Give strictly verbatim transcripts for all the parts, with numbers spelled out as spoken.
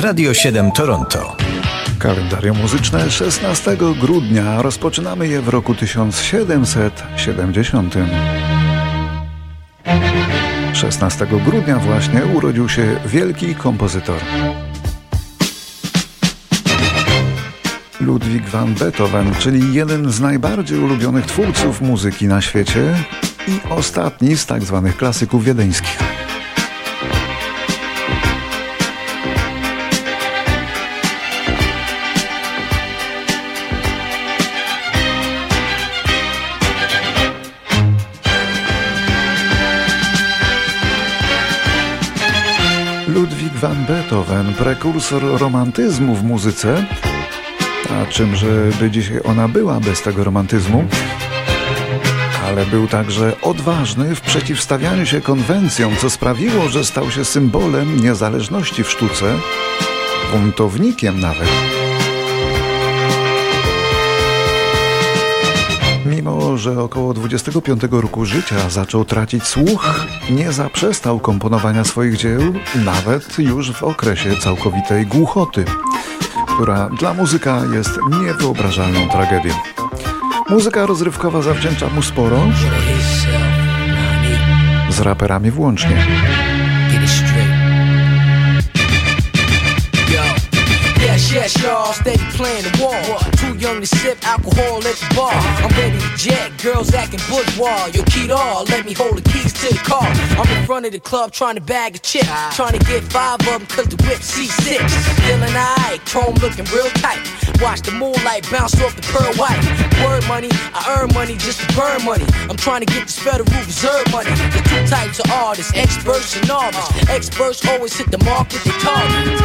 Radio siedem Toronto. Kalendarium muzyczne szesnastego grudnia. Rozpoczynamy je w roku tysiąc siedemset siedemdziesiątym. szesnastego grudnia właśnie urodził się wielki kompozytor. Ludwig van Beethoven, czyli jeden z najbardziej ulubionych twórców muzyki na świecie i ostatni z tak zwanych klasyków wiedeńskich. Ludwig van Beethoven, prekursor romantyzmu w muzyce, a czymże by dzisiaj ona była bez tego romantyzmu, ale był także odważny w przeciwstawianiu się konwencjom, co sprawiło, że stał się symbolem niezależności w sztuce, buntownikiem nawet. Mimo że około dwudziestego piątego roku życia zaczął tracić słuch, nie zaprzestał komponowania swoich dzieł, nawet już w okresie całkowitej głuchoty, która dla muzyka jest niewyobrażalną tragedią. Muzyka rozrywkowa zawdzięcza mu sporo, z raperami włącznie. Yes, y'all steady playing the wall. Too young to sip alcohol at the bar. I'm ready to jet, girls acting bourgeois. Yo, keep all, let me hold the keys to the car. I'm in front of the club trying to bag a chip, trying to get five of them cause the whip C six. Feeling aight, chrome looking real tight. Watch the moonlight bounce off the pearl white. Word money, I earn money just to burn money. I'm trying to get this federal reserve money. There's two types of artists, experts and novices. Experts always hit the mark with the target.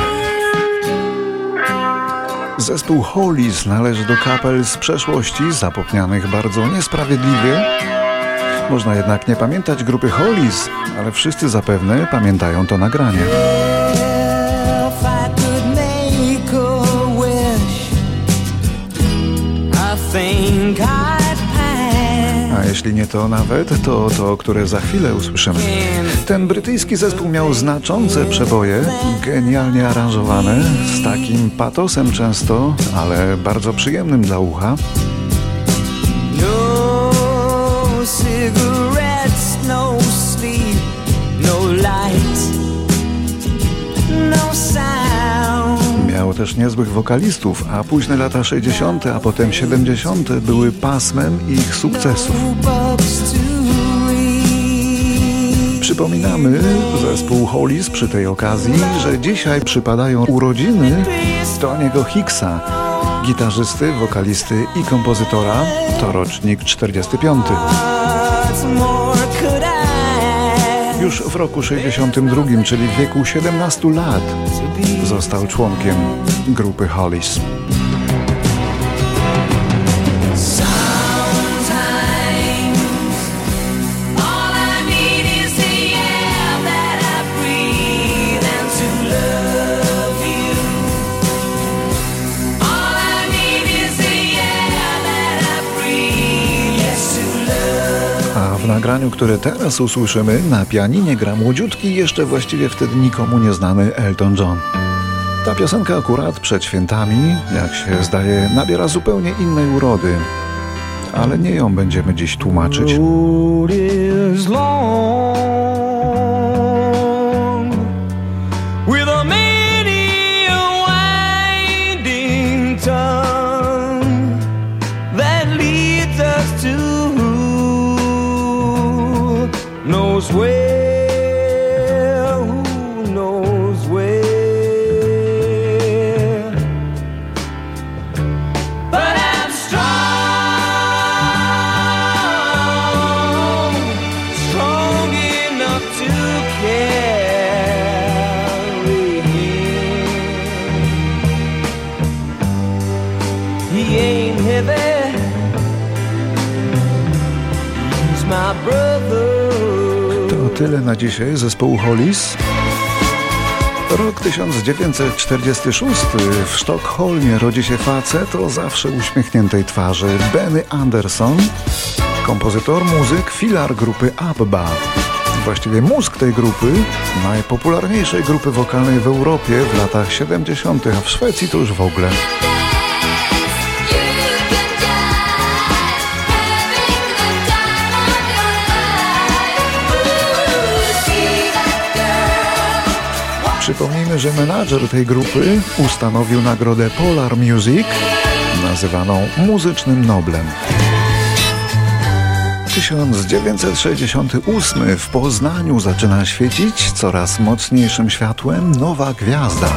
Zespół Hollies należy do kapel z przeszłości, zapomnianych bardzo niesprawiedliwie. Można jednak nie pamiętać grupy Hollies, ale wszyscy zapewne pamiętają to nagranie. A jeśli nie to nawet, to to, które za chwilę usłyszymy. Ten brytyjski zespół miał znaczące przeboje, genialnie aranżowane, z takim patosem często, ale bardzo przyjemnym dla ucha. Miał też niezłych wokalistów, a późne lata sześćdziesiąte, a potem siedemdziesiąte były pasmem ich sukcesów. Przypominamy zespół Hollies przy tej okazji, że dzisiaj przypadają urodziny Tony'ego Hicksa, gitarzysty, wokalisty i kompozytora, to rocznik czterdziesty piąty. Już w roku sześćdziesiątym drugim, czyli w wieku siedemnastu lat, został członkiem grupy Hollies. W nagraniu, które teraz usłyszymy, na pianinie gra młodziutki, jeszcze właściwie wtedy nikomu nieznany Elton John. Ta piosenka akurat przed świętami, jak się zdaje, nabiera zupełnie innej urody, ale nie ją będziemy dziś tłumaczyć. Well, who knows where? But I'm strong, strong enough to carry him. He ain't heavy, he's my brother. Tyle na dzisiaj zespołu Hollies. Rok tysiąc dziewięćset czterdziesty szósty. W Sztokholmie rodzi się facet o zawsze uśmiechniętej twarzy. Benny Andersson, kompozytor, muzyk, filar grupy ABBA. właściwie mózg tej grupy, najpopularniejszej grupy wokalnej w Europie w latach siedemdziesiątych, a w Szwecji to już w ogóle. Przypomnijmy, że menadżer tej grupy ustanowił nagrodę Polar Music, nazywaną muzycznym Noblem. tysiąc dziewięćset sześćdziesiąty ósmy w Poznaniu zaczyna świecić coraz mocniejszym światłem nowa gwiazda.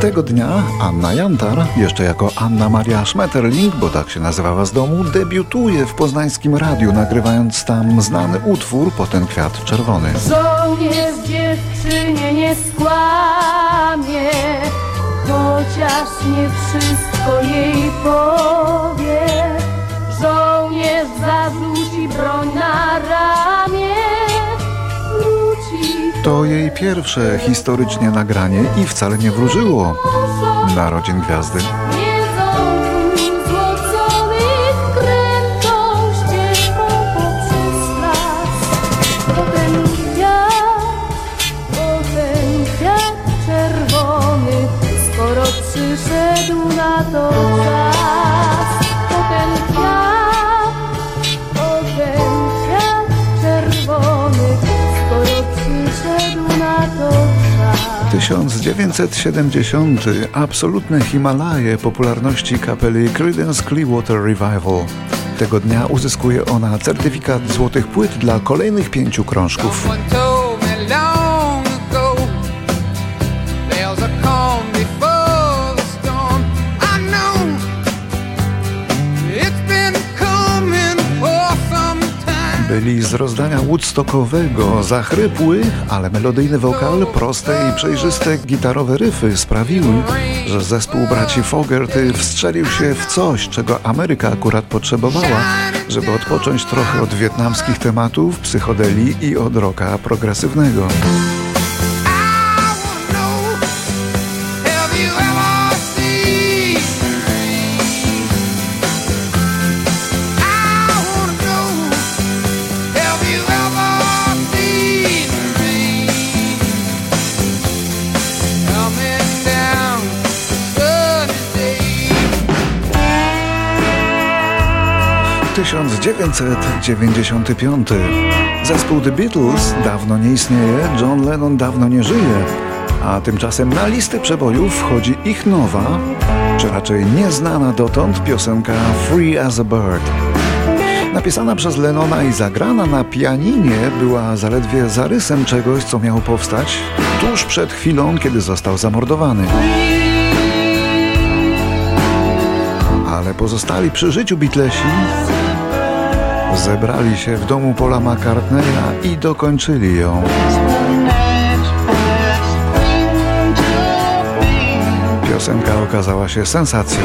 Tego dnia Anna Jantar, jeszcze jako Anna Maria Szmetterling, bo tak się nazywała z domu, debiutuje w poznańskim radiu, nagrywając tam znany utwór Potem kwiat czerwony. Żołnierz dziewczynie nie skłamie, chociaż nie wszystko jej powie. Żołnierz zawróci broń na ramię. To jej pierwsze historycznie nagranie i wcale nie wróżyło narodzin gwiazdy. tysiąc dziewięćset siedemdziesiąty. Absolutne Himalaje popularności kapeli Creedence Clearwater Revival. Tego dnia uzyskuje ona certyfikat złotych płyt dla kolejnych pięciu krążków. Byli z rozdania woodstockowego, zachrypły, ale melodyjny wokal, proste i przejrzyste gitarowe ryfy sprawiły, że zespół braci Fogerty wstrzelił się w coś, czego Ameryka akurat potrzebowała, żeby odpocząć trochę od wietnamskich tematów, psychodeli i od rocka progresywnego. tysiąc dziewięćset dziewięćdziesiąty piąty. Zespół The Beatles dawno nie istnieje, John Lennon dawno nie żyje, a tymczasem na listę przebojów wchodzi ich nowa, czy raczej nieznana dotąd piosenka Free as a Bird. Napisana przez Lennona i zagrana na pianinie, była zaledwie zarysem czegoś, co miało powstać tuż przed chwilą, kiedy został zamordowany. Ale pozostali przy życiu Beatlesi zebrali się w domu Paula McCartneya i dokończyli ją. Piosenka okazała się sensacją.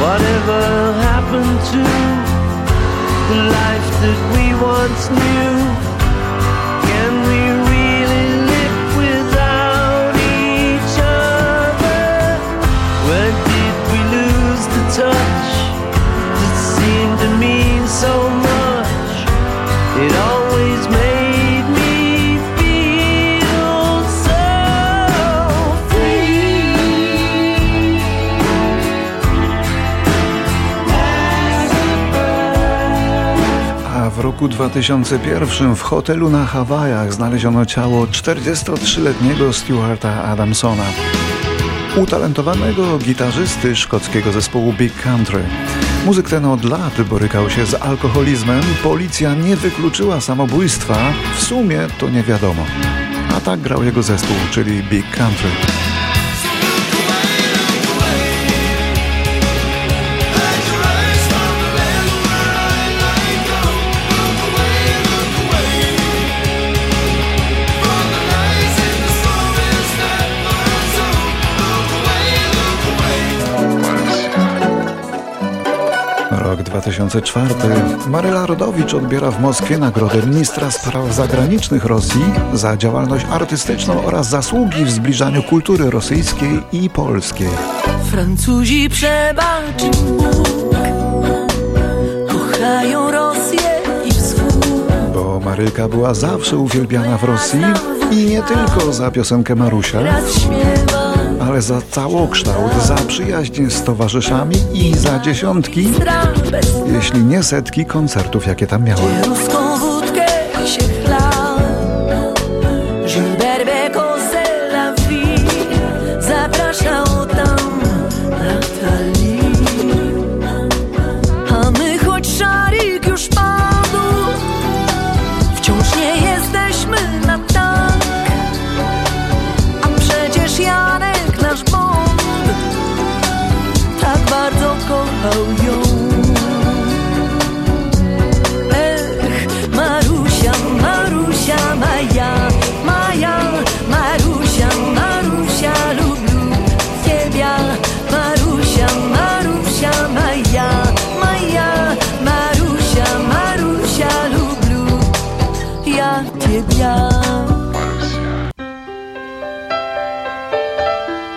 Whatever happened to the life that we once knew? W roku dwa tysiące pierwszym w hotelu na Hawajach znaleziono ciało czterdziestotrzyletniego Stewarta Adamsona, utalentowanego gitarzysty szkockiego zespołu Big Country. Muzyk ten od lat borykał się z alkoholizmem, policja nie wykluczyła samobójstwa, w sumie to nie wiadomo. A tak grał jego zespół, czyli Big Country. rok dwa tysiące czwarty. Maryla Rodowicz odbiera w Moskwie nagrodę ministra spraw zagranicznych Rosji za działalność artystyczną oraz zasługi w zbliżaniu kultury rosyjskiej i polskiej. Francuzi przebaczy Bóg, kochają Rosję i wschód. Bo Maryka była zawsze uwielbiana w Rosji i nie tylko za piosenkę Marusia, ale za całokształt, za przyjaźń z towarzyszami i za dziesiątki, jeśli nie setki koncertów, jakie tam miały.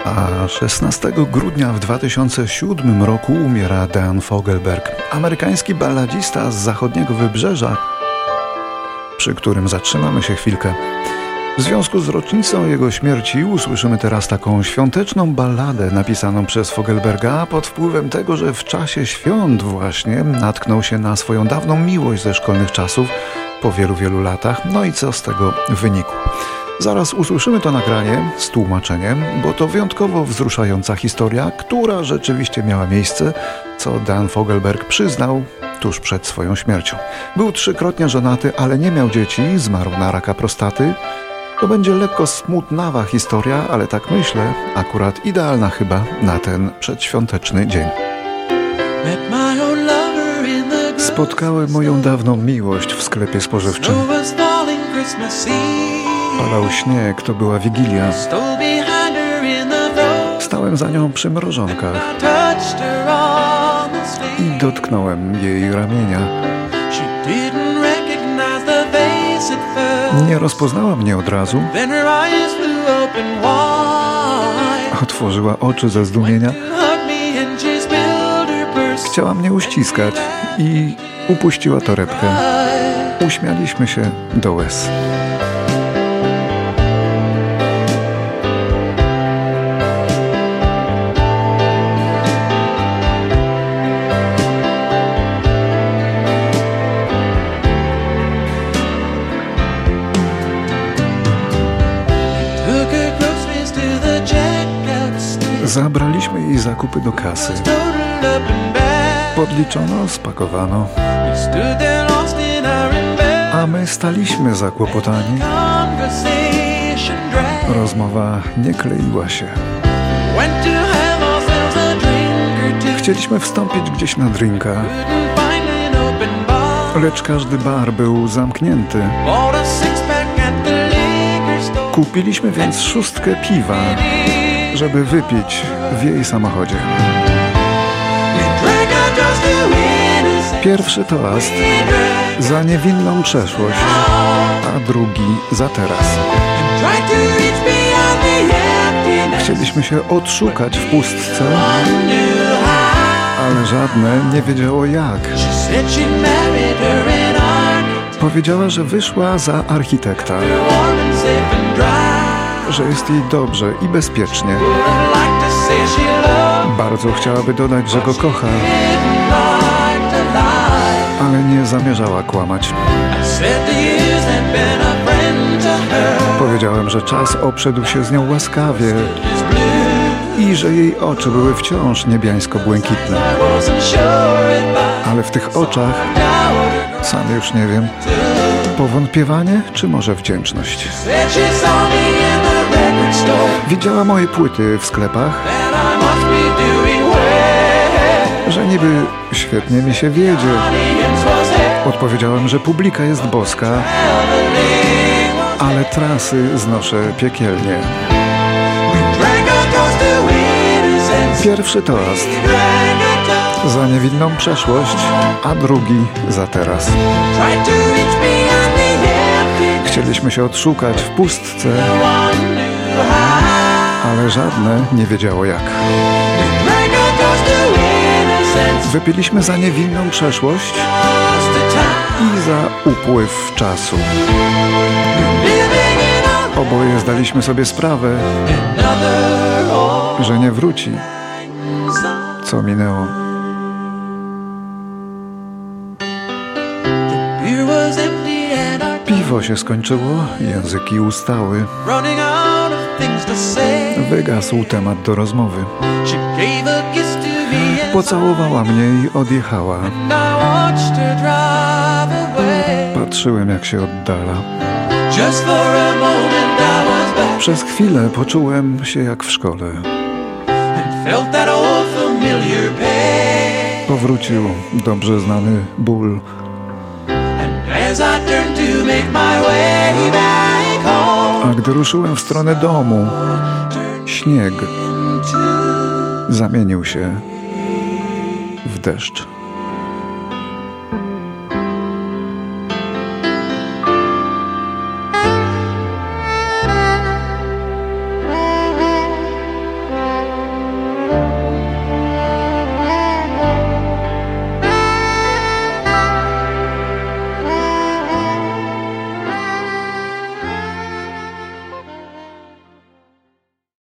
A szesnastego grudnia w dwa tysiące siódmym roku umiera Dan Fogelberg, amerykański balladzista z zachodniego wybrzeża, przy którym zatrzymamy się chwilkę. W związku z rocznicą jego śmierci usłyszymy teraz taką świąteczną balladę napisaną przez Fogelberga pod wpływem tego, że w czasie świąt właśnie natknął się na swoją dawną miłość ze szkolnych czasów po wielu, wielu latach. No i co z tego wynikło? Zaraz usłyszymy to nagranie z tłumaczeniem, bo to wyjątkowo wzruszająca historia, która rzeczywiście miała miejsce, co Dan Fogelberg przyznał tuż przed swoją śmiercią. Był trzykrotnie żonaty, ale nie miał dzieci, zmarł na raka prostaty. To będzie lekko smutnawa historia, ale tak myślę, akurat idealna chyba na ten przedświąteczny dzień. Spotkałem moją dawną miłość w sklepie spożywczym. Padał śnieg, to była Wigilia. Stałem za nią przy mrożonkach i dotknąłem jej ramienia. Nie rozpoznała mnie od razu. Otworzyła oczy ze zdumienia. Chciała mnie uściskać i upuściła torebkę. Uśmialiśmy się do łez. Zabraliśmy jej zakupy do kasy. Podliczono, spakowano. A my staliśmy zakłopotani. Rozmowa nie kleiła się. Chcieliśmy wstąpić gdzieś na drinka, lecz każdy bar był zamknięty. Kupiliśmy więc szóstkę piwa, żeby wypić w jej samochodzie. Pierwszy toast za niewinną przeszłość, a drugi za teraz. Chcieliśmy się odszukać w pustce, ale żadne nie wiedziało jak. Powiedziała, że wyszła za architekta, że jest jej dobrze i bezpiecznie. Bardzo chciałaby dodać, że go kocha, ale nie zamierzała kłamać. Powiedziałem, że czas obszedł się z nią łaskawie i że jej oczy były wciąż niebiańsko-błękitne. Ale w tych oczach, sam już nie wiem, powątpiewanie czy może wdzięczność. Widziała moje płyty w sklepach, że niby świetnie mi się wiedzie. Odpowiedziałem, że publika jest boska, ale trasy znoszę piekielnie. Pierwszy toast za niewinną przeszłość, a drugi za teraz. Chcieliśmy się odszukać w pustce, ale żadne nie wiedziało jak. Wypiliśmy za niewinną przeszłość i za upływ czasu. Oboje zdaliśmy sobie sprawę, że nie wróci, co minęło. Piwo się skończyło, języki ustały. Wygasł temat do rozmowy. Pocałowała mnie i odjechała. Patrzyłem, jak się oddala. Przez chwilę poczułem się jak w szkole. Powrócił dobrze znany ból. A gdy ruszyłem w stronę domu, śnieg zamienił się w deszcz.